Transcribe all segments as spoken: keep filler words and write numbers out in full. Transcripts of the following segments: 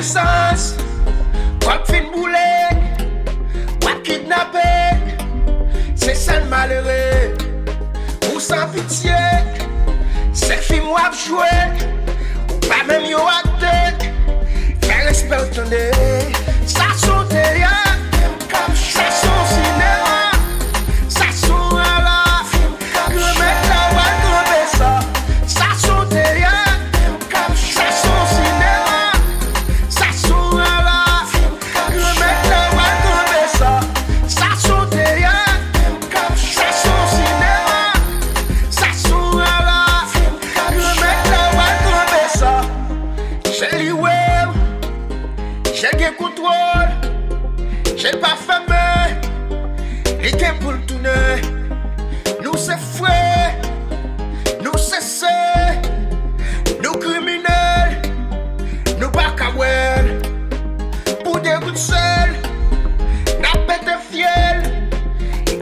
the sauce. Quoi fin boulet, quoi kidnapper. C'est ça le malheureux, ou sans pitié. C'est film ou à jouer, ou pas même yo acteur. Faire respect au tonnerre, ça sont des liens. Ça sont cinéma, ça sont à la film. Que mettre la voix de ça. Ça sont des liens, ça sont cinéma, ça sont à la film. Que mettre la voix de ça. Ça sont des liens, ça sont cinéma, ça sont à la film. Que mettre la voix de ça. J'ai le web, j'ai le contrôle. J'ai pas fameux, les gains pour le tourner. Nous c'est frais, nous c'est ceux, nous criminels, nous pas cawel. Pour des routes seules, n'a pas de fiel.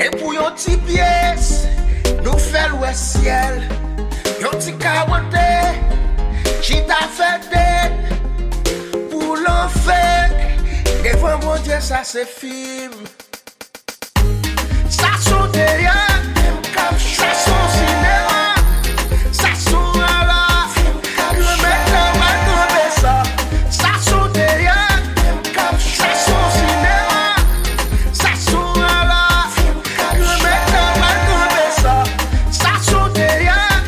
Et pour yon ti pièce, nous fait le ciel. Yon ti kawante, j'y t'a fait des, pour l'enfer. Devant mon Dieu, ça c'est film. Ça sont des liens, ça sont cinéma, ça sont à la film. Que mettre la main dans ça. Ça sont des liens, ça sont cinéma, ça sont à la film. Que mettre la main dans ça. Ça sont des liens,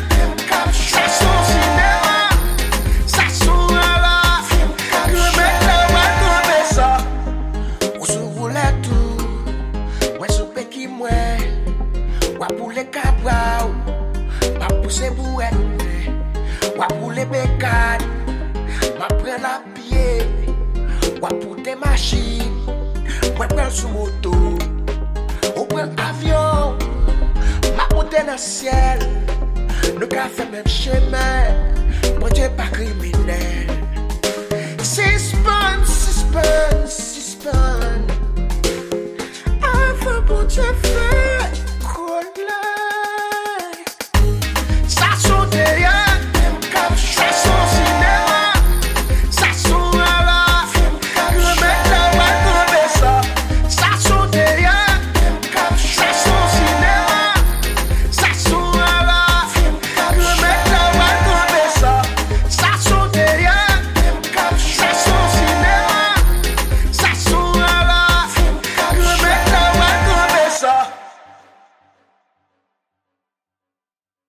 ça sont cinéma, ça sont à la film. Que mettre la main dans ça. Wapule kabra, wapuse bouet, wapule bekan, wapre la pied, wapute machine, wapre sou moto, wapre avion, wapute nan ciel, nou ka fè mèm chemin, bon Dieu pa criminel. Suspense, suspense.